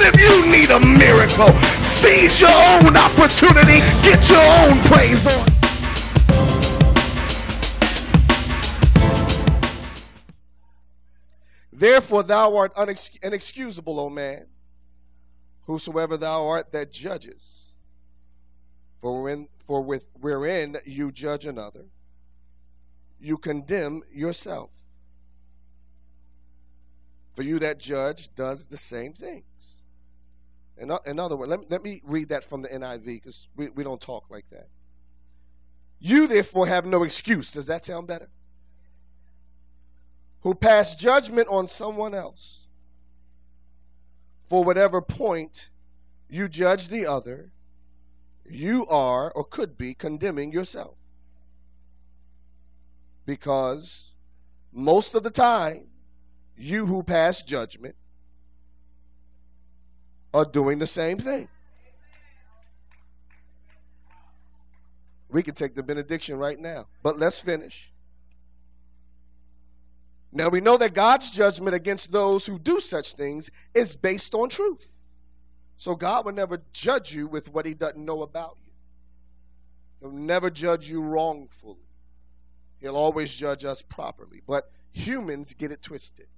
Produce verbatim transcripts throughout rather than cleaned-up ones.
What if you need a miracle? Seize your own opportunity. Get your own praise on. Therefore thou art unex inexcusable, O man, whosoever thou art that judges. For when, for with wherein you judge another, you condemn yourself. For you that judge does the same things. In, in other words, let me, let me read that from the N I V, because we, we don't talk like that. You therefore have no excuse. Does that sound better? Who pass judgment on someone else. For whatever point you judge the other, you are or could be condemning yourself. Because most of the time, you who pass judgment are doing the same thing. We can take the benediction right now, but let's finish. Now we know that God's judgment against those who do such things is based on truth. So God will never judge you with what he doesn't know about you. He'll never judge you wrongfully. He'll always judge us properly. But humans get it twisted.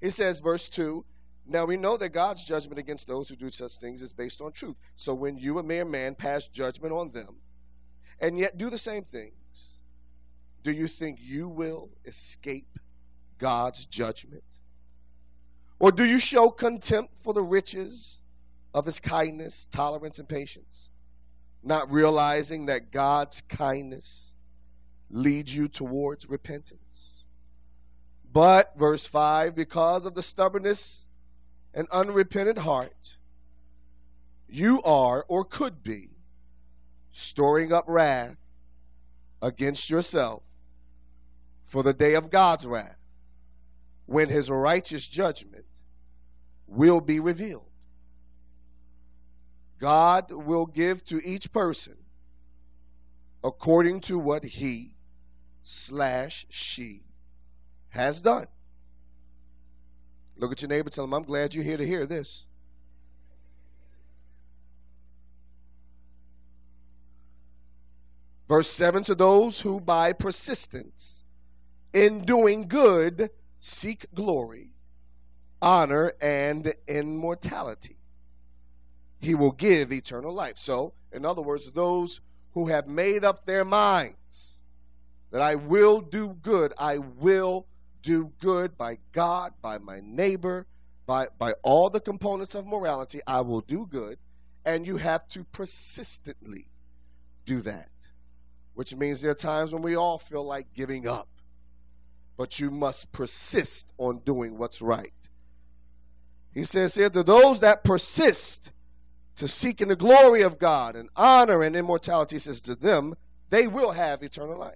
It says, verse two, now we know that God's judgment against those who do such things is based on truth. So when you, a mere man, pass judgment on them and yet do the same thing, do you think you will escape God's judgment? Or do you show contempt for the riches of his kindness, tolerance, and patience, not realizing that God's kindness leads you towards repentance? But, verse five, because of the stubbornness and unrepentant heart, you are or could be storing up wrath against yourself for the day of God's wrath, when his righteous judgment will be revealed. God will give to each person according to what he slash she has done. Look at your neighbor, tell him, I'm glad you're here to hear this. Verse seven, to those who by persistence in doing good, seek glory, honor, and immortality, he will give eternal life. So, in other words, those who have made up their minds that I will do good, I will do good by God, by my neighbor, by, by all the components of morality, I will do good. And you have to persistently do that, which means there are times when we all feel like giving up. But you must persist on doing what's right. He says here, to those that persist to seek in the glory of God and honor and immortality, he says to them, they will have eternal life.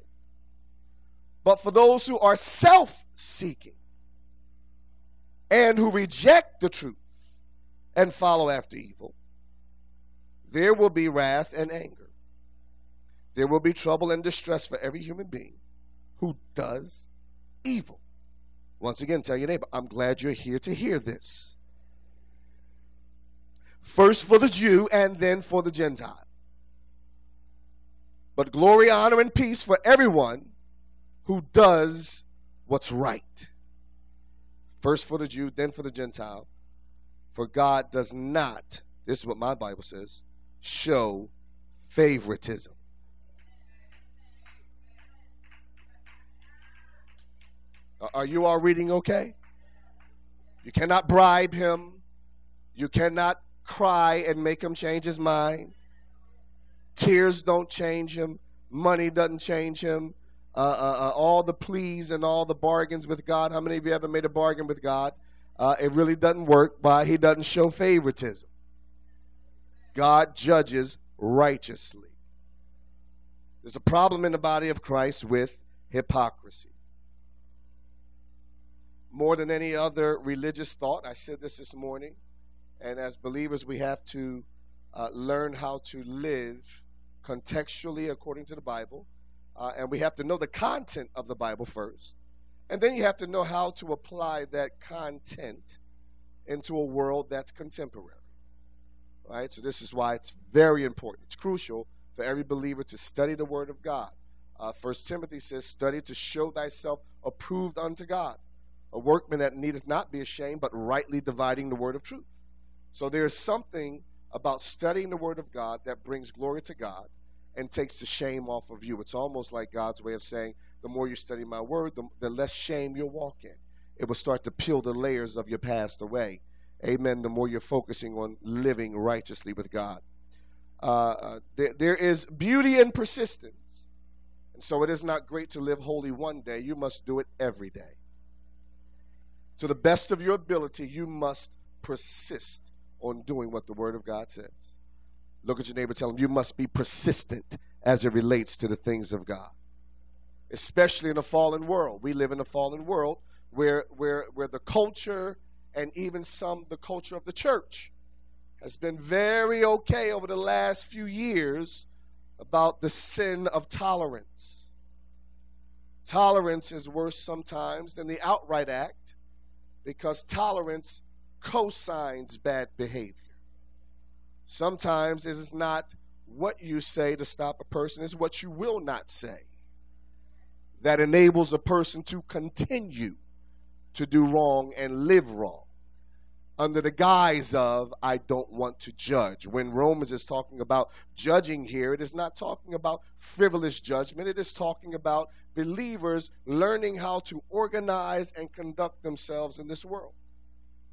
But for those who are self-seeking and who reject the truth and follow after evil, there will be wrath and anger. There will be trouble and distress for every human being who does evil. Once again, tell your neighbor, I'm glad you're here to hear this. First for the Jew and then for the Gentile. But glory, honor, and peace for everyone who does what's right. First for the Jew, then for the Gentile. For God does not, this is what my Bible says, show favoritism. Are you all reading okay? You cannot bribe him. You cannot cry and make him change his mind. Tears don't change him. Money doesn't change him. Uh, uh, uh, all the pleas and all the bargains with God. How many of you ever made a bargain with God? Uh, it really doesn't work, but he doesn't show favoritism. God judges righteously. There's a problem in the body of Christ with hypocrisy. More than any other religious thought, I said this this morning, and as believers we have to uh, learn how to live contextually according to the Bible, uh, and we have to know the content of the Bible first, and then you have to know how to apply that content into a world that's contemporary. All right? So this is why it's very important. It's crucial for every believer to study the Word of God. Uh, First Timothy says, study to show thyself approved unto God, a workman that needeth not be ashamed, but rightly dividing the word of truth. So there is something about studying the Word of God that brings glory to God and takes the shame off of you. It's almost like God's way of saying, the more you study my word, the, the less shame you'll walk in. It will start to peel the layers of your past away. Amen. The more you're focusing on living righteously with God. Uh, there, there is beauty in persistence. And so it is not great to live holy one day. You must do it every day. To the best of your ability, you must persist on doing what the Word of God says. Look at your neighbor, tell him, you must be persistent as it relates to the things of God. Especially in a fallen world. We live in a fallen world where, where, where the culture and even some, the culture of the church has been very okay over the last few years about the sin of tolerance. Tolerance is worse sometimes than the outright act, because tolerance cosigns bad behavior. Sometimes it is not what you say to stop a person, it's what you will not say that enables a person to continue to do wrong and live wrong under the guise of, I don't want to judge. When Romans is talking about judging here, it is not talking about frivolous judgment. It is talking about believers learning how to organize and conduct themselves in this world.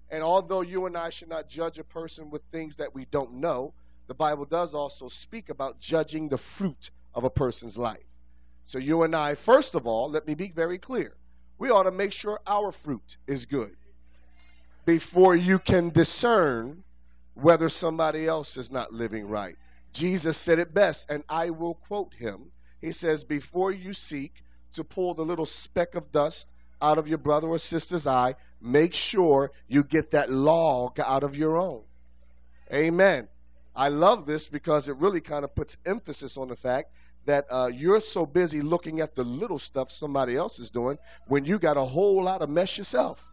And although you and I should not judge a person with things that we don't know, the Bible does also speak about judging the fruit of a person's life. So you and I, first of all, let me be very clear. We ought to make sure our fruit is good before you can discern whether somebody else is not living right. Jesus said it best, and I will quote him. He says, before you seek to pull the little speck of dust out of your brother or sister's eye, make sure you get that log out of your own. Amen. I love this because it really kind of puts emphasis on the fact that uh, you're so busy looking at the little stuff somebody else is doing when you got a whole lot of mess yourself.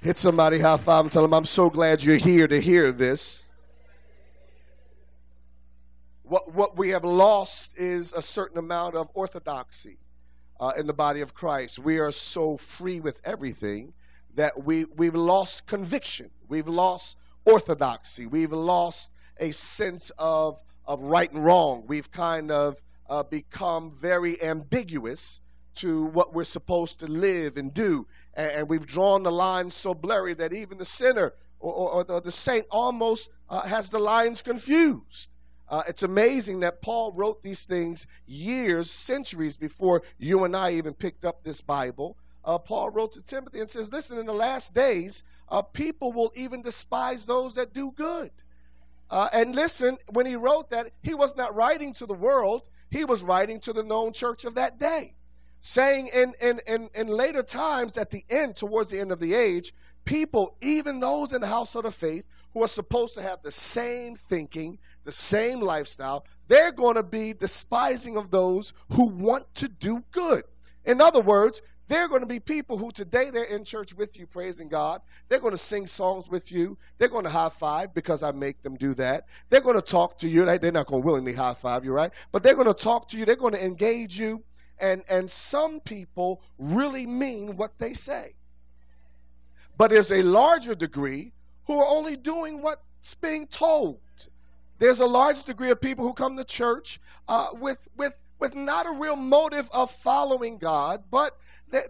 Hit somebody high five and tell them, I'm so glad you're here to hear this. What, what we have lost is a certain amount of orthodoxy uh, in the body of Christ. We are so free with everything that we, we've lost conviction. We've lost orthodoxy. We've lost a sense of of right and wrong. We've kind of uh, become very ambiguous to what we're supposed to live and do. And, and we've drawn the line so blurry that even the sinner or, or, or the, the saint almost uh, has the lines confused. Uh, it's amazing that Paul wrote these things years, centuries before you and I even picked up this Bible. Uh, Paul wrote to Timothy and says, listen, in the last days, uh, people will even despise those that do good. Uh, and listen, when he wrote that, he was not writing to the world. He was writing to the known church of that day, saying in, in, in, in later times at the end, towards the end of the age, people, even those in the household of faith who are supposed to have the same thinking, the same lifestyle, they're going to be despising of those who want to do good. In other words, they're going to be people who today they're in church with you praising God. They're going to sing songs with you. They're going to high-five because I make them do that. They're going to talk to you. They're not going to willingly high-five you, right? But they're going to talk to you. They're going to engage you. And, and some people really mean what they say. But there's a larger degree who are only doing what's being told. There's a large degree of people who come to church uh, with, with, with not a real motive of following God, but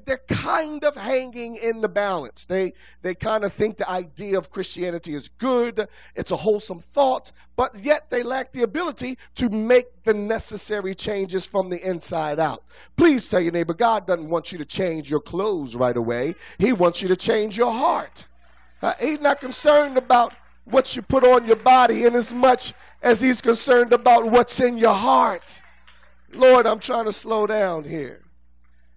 they're kind of hanging in the balance. They, they kind of think the idea of Christianity is good. It's a wholesome thought, but yet they lack the ability to make the necessary changes from the inside out. Please tell your neighbor, God doesn't want you to change your clothes right away. He wants you to change your heart. Uh, he's not concerned about what you put on your body in as much as he's concerned about what's in your heart. Lord, I'm trying to slow down here.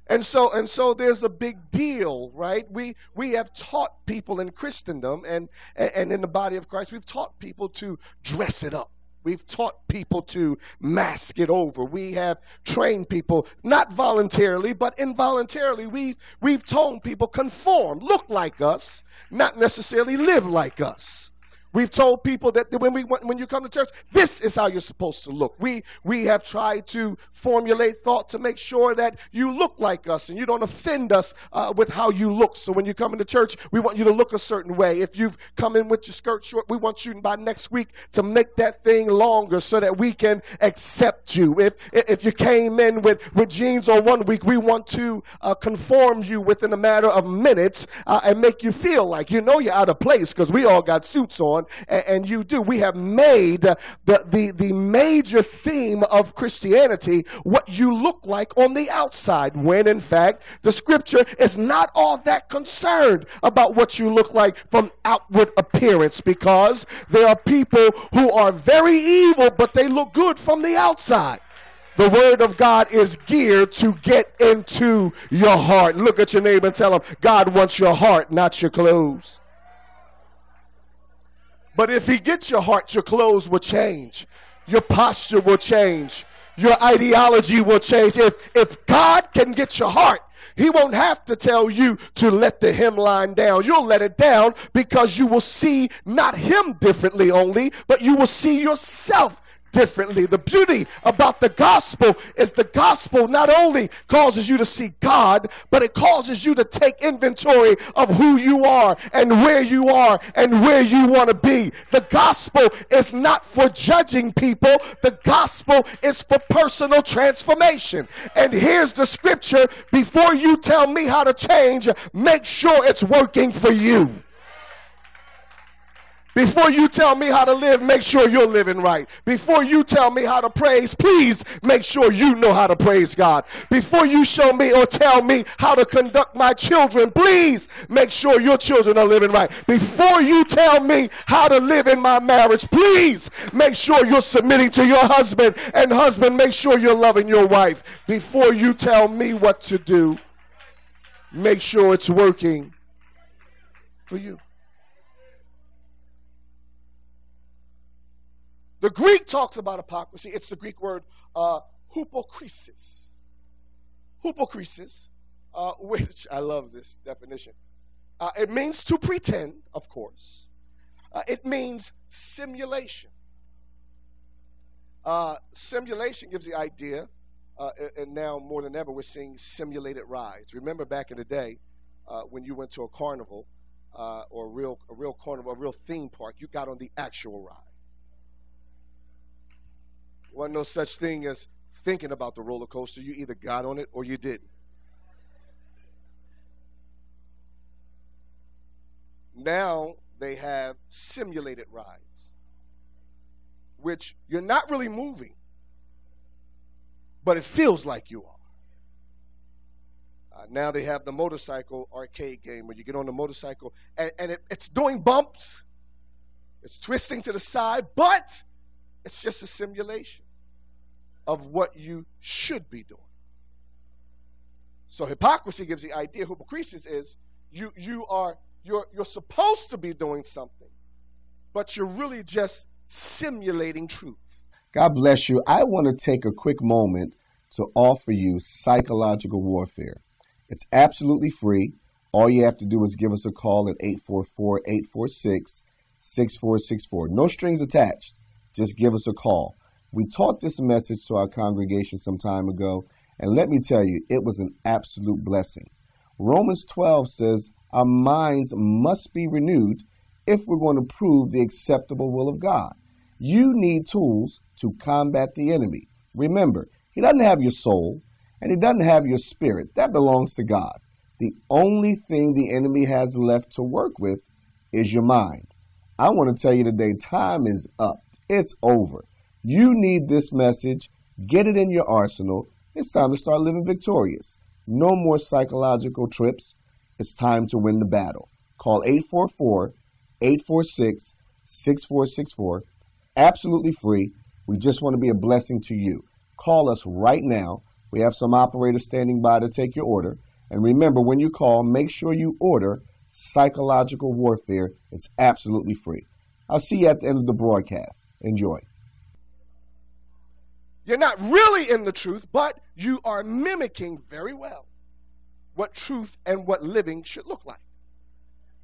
And so, and so there's a big deal, right? We, we have taught people in Christendom and, and in the body of Christ, we've taught people to dress it up. We've taught people to mask it over. We have trained people, not voluntarily, but involuntarily. We've, we've told people conform, look like us, not necessarily live like us. We've told people that when we when you come to church, this is how you're supposed to look. We we have tried to formulate thought to make sure that you look like us and you don't offend us uh, with how you look. So when you come into church, we want you to look a certain way. If you've come in with your skirt short, we want you by next week to make that thing longer so that we can accept you. If if you came in with with jeans on one week, we want to uh, conform you within a matter of minutes uh, and make you feel like you know you're out of place because we all got suits on. And you do. We have made the, the, the major theme of Christianity what you look like on the outside, when in fact the scripture is not all that concerned about what you look like from outward appearance, because there are people who are very evil but they look good from the outside. The word of God is geared to get into your heart. Look at your neighbor and tell him, God wants your heart, not your clothes. But if he gets your heart, your clothes will change. Your posture will change. Your ideology will change. If, if God can get your heart, he won't have to tell you to let the hemline down. You'll let it down because you will see not him differently only, but you will see yourself differently. The beauty about the gospel is the gospel not only causes you to see God, but it causes you to take inventory of who you are and where you are and where you want to be. The gospel is not for judging people. The gospel is for personal transformation. And here's the scripture: before you tell me how to change, make sure it's working for you. Before you tell me how to live, make sure you're living right. Before you tell me how to praise, please make sure you know how to praise God. Before you show me or tell me how to conduct my children, please make sure your children are living right. Before you tell me how to live in my marriage, please make sure you're submitting to your husband. And husband, make sure you're loving your wife. Before you tell me what to do, make sure it's working for you. The Greek talks about hypocrisy. It's the Greek word uh, hypokrisis. Hypokrisis, uh, which I love this definition. Uh, it means to pretend, of course. Uh, it means simulation. Uh, simulation gives the idea, uh, and now more than ever, we're seeing simulated rides. Remember back in the day uh, when you went to a carnival uh, or a real, a real carnival, a real theme park, you got on the actual ride. Wasn't no such thing as thinking about the roller coaster. You either got on it or you didn't. Now they have simulated rides, which you're not really moving, but it feels like you are. Uh, now they have the motorcycle arcade game where you get on the motorcycle and, and it, it's doing bumps. It's twisting to the side, but it's just a simulation of what you should be doing. So hypocrisy gives the idea. Hypocrisis is you you are you're you're supposed to be doing something, but you're really just simulating truth. God bless you. I want to take a quick moment to offer you Psychological Warfare. It's absolutely free. All you have to do is give us a call at eight four four, eight four six, six four six four. No strings attached. Just give us a call. We taught this message to our congregation some time ago, and let me tell you, it was an absolute blessing. Romans twelve says our minds must be renewed if we're going to prove the acceptable will of God. You need tools to combat the enemy. Remember, he doesn't have your soul, and he doesn't have your spirit. That belongs to God. The only thing the enemy has left to work with is your mind. I want to tell you today, time is up. It's over. You need this message. Get it in your arsenal. It's time to start living victorious. No more psychological trips. It's time to win the battle. Call eight four four, eight four six, six four six four. Absolutely free. We just want to be a blessing to you. Call us right now. We have some operators standing by to take your order. And remember, when you call, make sure you order Psychological Warfare. It's absolutely free. I'll see you at the end of the broadcast. Enjoy. You're not really in the truth, but you are mimicking very well what truth and what living should look like,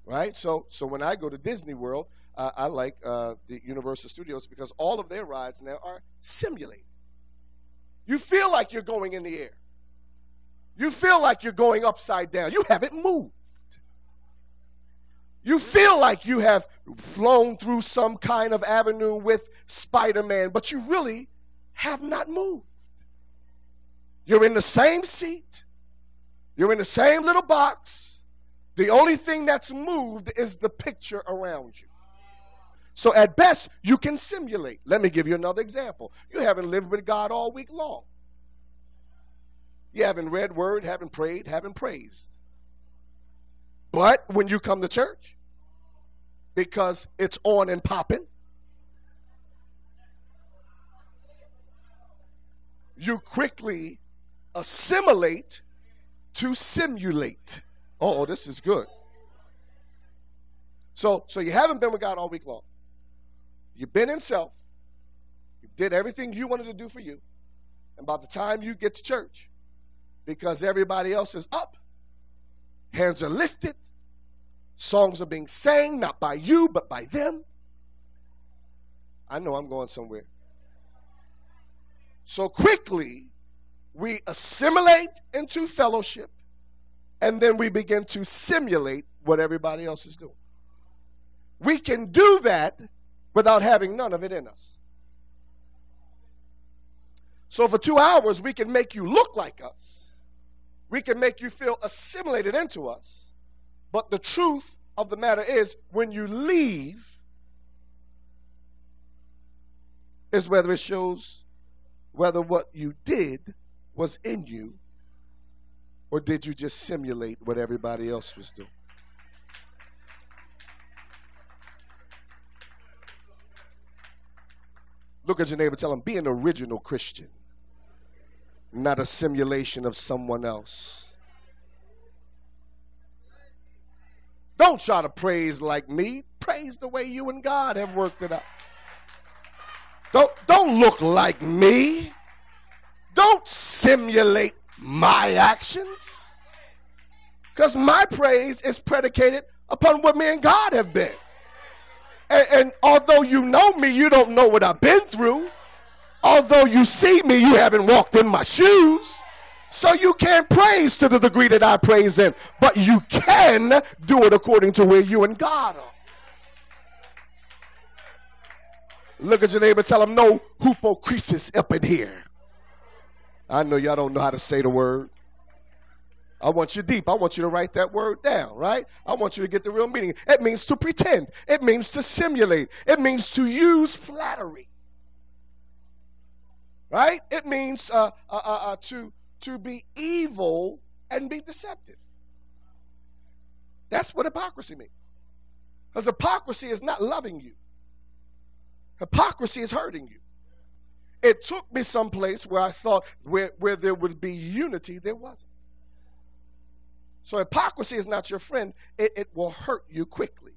right? So, so when I go to Disney World, uh, I like uh, the Universal Studios because all of their rides now are simulated. You feel like you're going in the air. You feel like you're going upside down. You haven't moved. You feel like you have flown through some kind of avenue with Spider-Man, but you really have not moved. You're in the same seat. You're in the same little box. The only thing that's moved is the picture around you. So at best, you can simulate. Let me give you another example. You haven't lived with God all week long. You haven't read word, haven't prayed, haven't praised. But when you come to church, because it's on and popping, you quickly assimilate to simulate. Oh, this is good. So, so you haven't been with God all week long. You've been Himself. You did everything you wanted to do for you. And by the time you get to church, because everybody else is up, hands are lifted, songs are being sang, not by you, but by them. I know I'm going somewhere. So quickly, we assimilate into fellowship, and then we begin to simulate what everybody else is doing. We can do that without having none of it in us. So for two hours, we can make you look like us. We can make you feel assimilated into us. But the truth of the matter is, when you leave, is whether it shows whether what you did was in you, or did you just simulate what everybody else was doing. Look at your neighbor, tell him, be an original Christian, not a simulation of someone else. Don't try to praise like me. Praise the way you and God have worked it out. Don't, don't look like me. Don't simulate my actions. Because my praise is predicated upon what me and God have been. And, and although you know me, you don't know what I've been through. Although you see me, you haven't walked in my shoes. So you can't praise to the degree that I praise in. But you can do it according to where you and God are. Look at your neighbor, tell him, no hypocrisis up in here. I know y'all don't know how to say the word. I want you deep. I want you to write that word down, right? I want you to get the real meaning. It means to pretend. It means to simulate. It means to use flattery. Right? It means uh, uh, uh, uh, to, to be evil and be deceptive. That's what hypocrisy means. Because hypocrisy is not loving you. Hypocrisy is hurting you. It took me someplace where I thought where, where there would be unity, there wasn't. So hypocrisy is not your friend. It, it will hurt you quickly.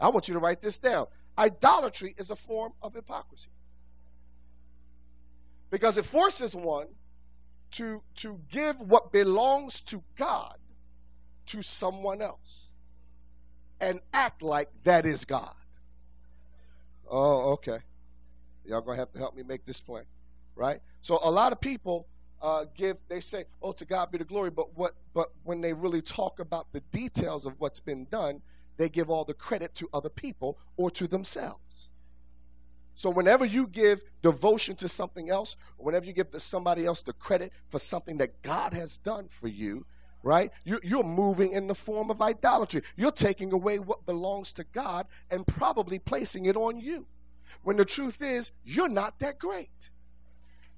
I want you to write this down. Idolatry is a form of hypocrisy. Because it forces one to, to give what belongs to God to someone else and act like that is God. Oh, okay. Y'all going to have to help me make this plain, right? So a lot of people uh, give, they say, oh, to God be the glory, but, what, but when they really talk about the details of what's been done, they give all the credit to other people or to themselves. So whenever you give devotion to something else, whenever you give somebody else the credit for something that God has done for you, right, you, you're moving in the form of idolatry. You're taking away what belongs to God and probably placing it on you. When the truth is, you're not that great.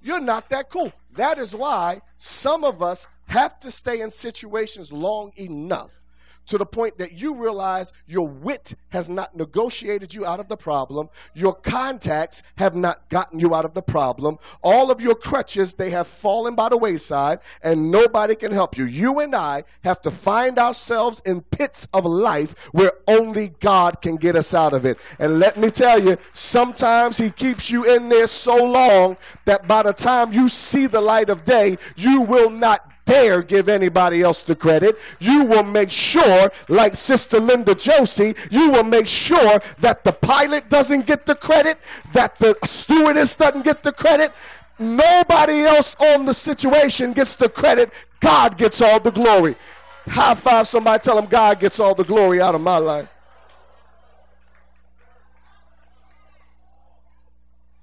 You're not that cool. That is why some of us have to stay in situations long enough to the point that you realize your wit has not negotiated you out of the problem. Your contacts have not gotten you out of the problem. All of your crutches, they have fallen by the wayside, and nobody can help you. You and I have to find ourselves in pits of life where only God can get us out of it. And let me tell you, sometimes he keeps you in there so long that by the time you see the light of day, you will not dare give anybody else the credit. You will make sure, like Sister Linda Josie, you will make sure that the pilot doesn't get the credit, that the stewardess doesn't get the credit. Nobody else on the situation gets the credit. God gets all the glory. High five somebody, tell them God gets all the glory out of my life.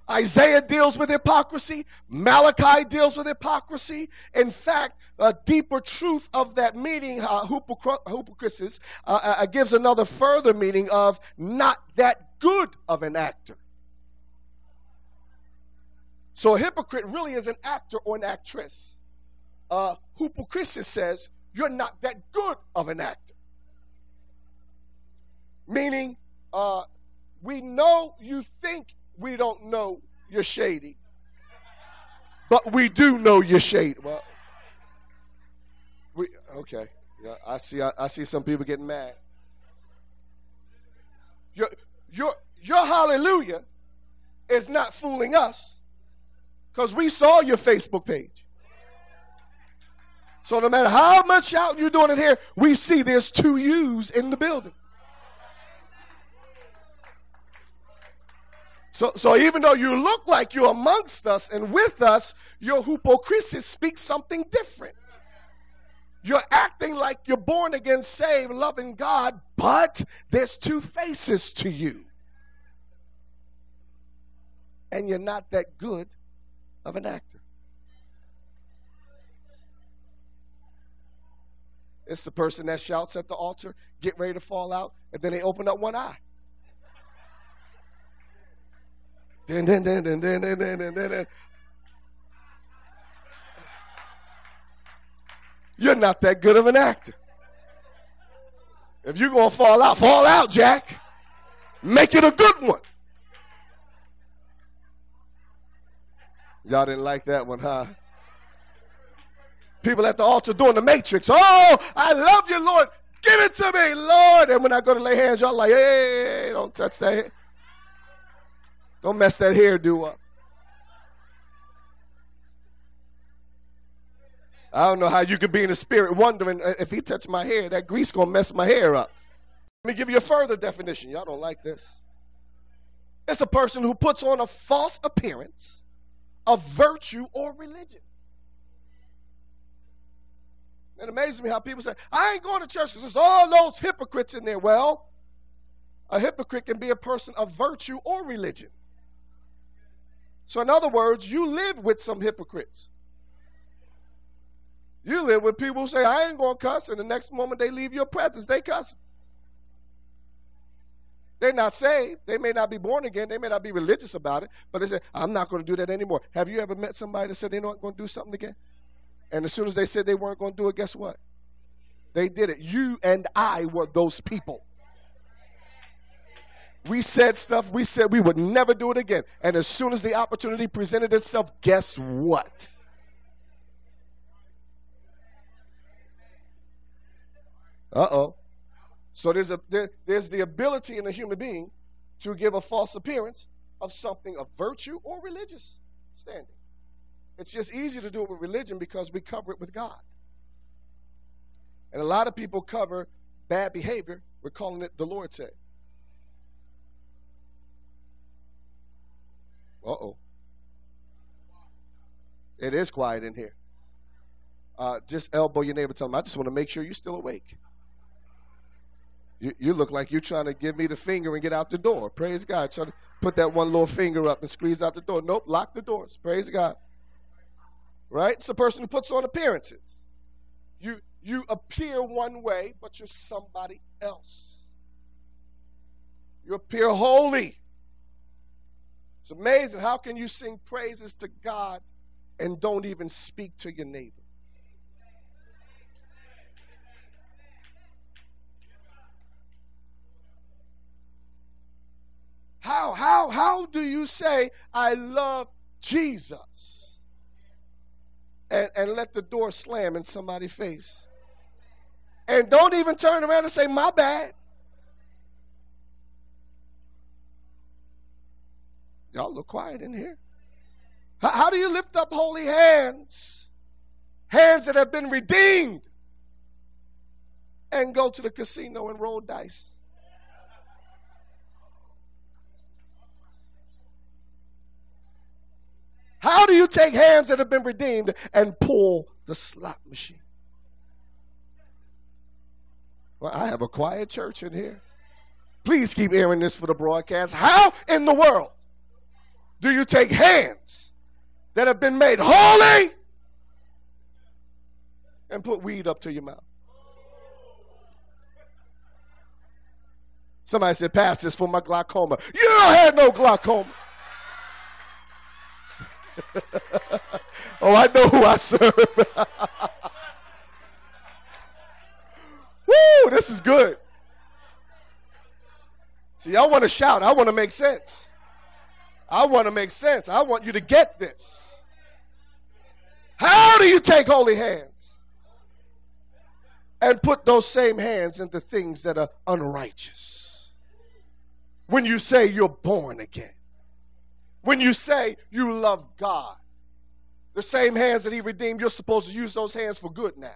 Isaiah deals with hypocrisy. Malachi deals with hypocrisy. In fact, a deeper truth of that meaning, uh, hypocrisis, uh, uh, gives another further meaning of not that good of an actor. So a hypocrite really is an actor or an actress. Uh, hypocrisis says you're not that good of an actor. Meaning, uh, we know you think we don't know you're shady, but we do know you're shady. Well, we okay. Yeah, I see. I, I see some people getting mad. Your your your hallelujah is not fooling us, because we saw your Facebook page. So no matter how much shouting you're doing in here, we see there's two yous in the building. So, so even though you look like you're amongst us and with us, your hypocrisis speaks something different. You're acting like you're born again, saved, loving God, but there's two faces to you. And you're not that good of an actor. It's the person that shouts at the altar, get ready to fall out, and then they open up one eye. Dun, dun, dun, dun, dun, dun, dun, dun, dun. You're not that good of an actor. If you're going to fall out, fall out, Jack. Make it a good one. Y'all didn't like that one, huh? People at the altar doing the Matrix. Oh, I love you, Lord. Give it to me, Lord. And when I go to lay hands, y'all like, hey, don't touch that hair. Don't mess that hairdo up. I don't know how you could be in the spirit wondering, if he touched my hair, that grease going to mess my hair up. Let me give you a further definition. Y'all don't like this. It's a person who puts on a false appearance of virtue or religion. It amazes me how people say, I ain't going to church because there's all those hypocrites in there. Well, a hypocrite can be a person of virtue or religion. So in other words, you live with some hypocrites. You live with people who say, I ain't going to cuss, and the next moment they leave your presence, they cuss. They're not saved. They may not be born again. They may not be religious about it, but they say, I'm not going to do that anymore. Have you ever met somebody that said they're not going to do something again? And as soon as they said they weren't going to do it, guess what? They did it. You and I were those people. We said stuff, we said we would never do it again. And as soon as the opportunity presented itself, guess what? Uh-oh. So there's, a, there, there's the ability in a human being to give a false appearance of something of virtue or religious standing. It's just easy to do it with religion because we cover it with God. And a lot of people cover bad behavior. We're calling it the Lord said. Uh-oh. It is quiet in here. Uh, just elbow your neighbor. Tell him, I just want to make sure you're still awake. You, you look like you're trying to give me the finger and get out the door. Praise God. Try to put that one little finger up and squeeze out the door. Nope, lock the doors. Praise God. Right? It's a person who puts on appearances. You, you appear one way, but you're somebody else. You appear holy. It's amazing. How can you sing praises to God and don't even speak to your neighbor? how do you say, I love Jesus, and, and let the door slam in somebody's face? And don't even turn around and say, my bad. Y'all look quiet in here. How, how do you lift up holy hands, hands that have been redeemed, and go to the casino and roll dice? How do you take hands that have been redeemed and pull the slot machine? Well, I have a quiet church in here. Please keep airing this for the broadcast. How in the world do you take hands that have been made holy and put weed up to your mouth? Somebody said, pass this for my glaucoma. You don't have no glaucoma. Oh, I know who I serve. Woo, this is good. See, I want to shout. I want to make sense. I want to make sense. I want you to get this. How do you take holy hands and put those same hands into things that are unrighteous? When you say you're born again, when you say you love God, the same hands that he redeemed, you're supposed to use those hands for good now.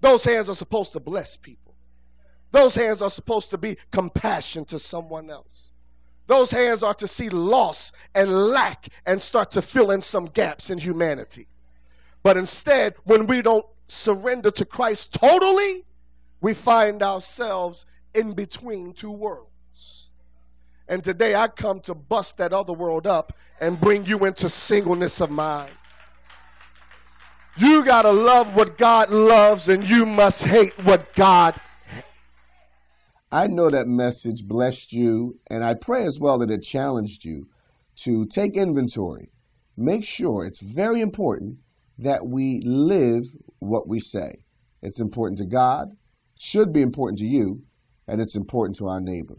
Those hands are supposed to bless people. Those hands are supposed to be compassion to someone else. Those hands are to see loss and lack and start to fill in some gaps in humanity. But instead, when we don't surrender to Christ totally, we find ourselves in between two worlds. And today I come to bust that other world up and bring you into singleness of mind. You got to love what God loves, and you must hate what God hates. I know that message blessed you, and I pray as well that it challenged you to take inventory. Make sure, it's very important that we live what we say. It's important to God, should be important to you, and it's important to our neighbor.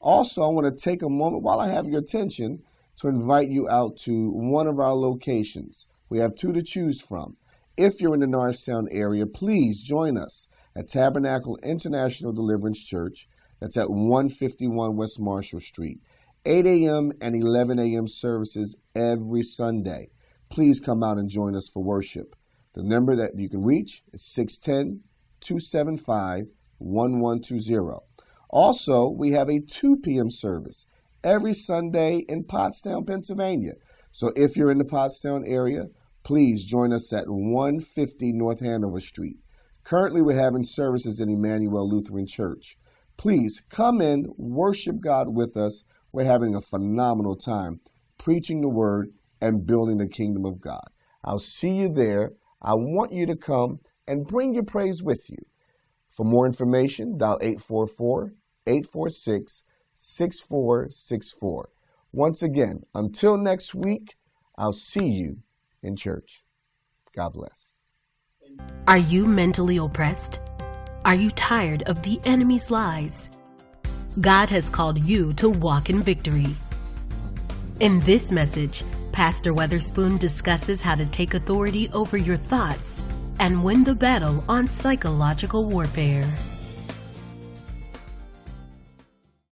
Also, I want to take a moment while I have your attention to invite you out to one of our locations. We have two to choose from. If you're in the Norristown area, please join us at Tabernacle International Deliverance Church. That's at one fifty-one West Marshall Street. eight a.m. and eleven a.m. services every Sunday. Please come out and join us for worship. The number that you can reach is six one zero, two seven five, one one two zero. Also, we have a two p.m. service every Sunday in Pottstown, Pennsylvania. So if you're in the Pottstown area, please join us at one fifty North Hanover Street. Currently, we're having services in Emmanuel Lutheran Church. Please come in, worship God with us. We're having a phenomenal time preaching the word and building the kingdom of God. I'll see you there. I want you to come and bring your praise with you. For more information, dial eight four four, eight four six, six four six four. Once again, until next week, I'll see you in church. God bless. Are you mentally oppressed? Are you tired of the enemy's lies? God has called you to walk in victory. In this message, Pastor Weatherspoon discusses how to take authority over your thoughts and win the battle on psychological warfare.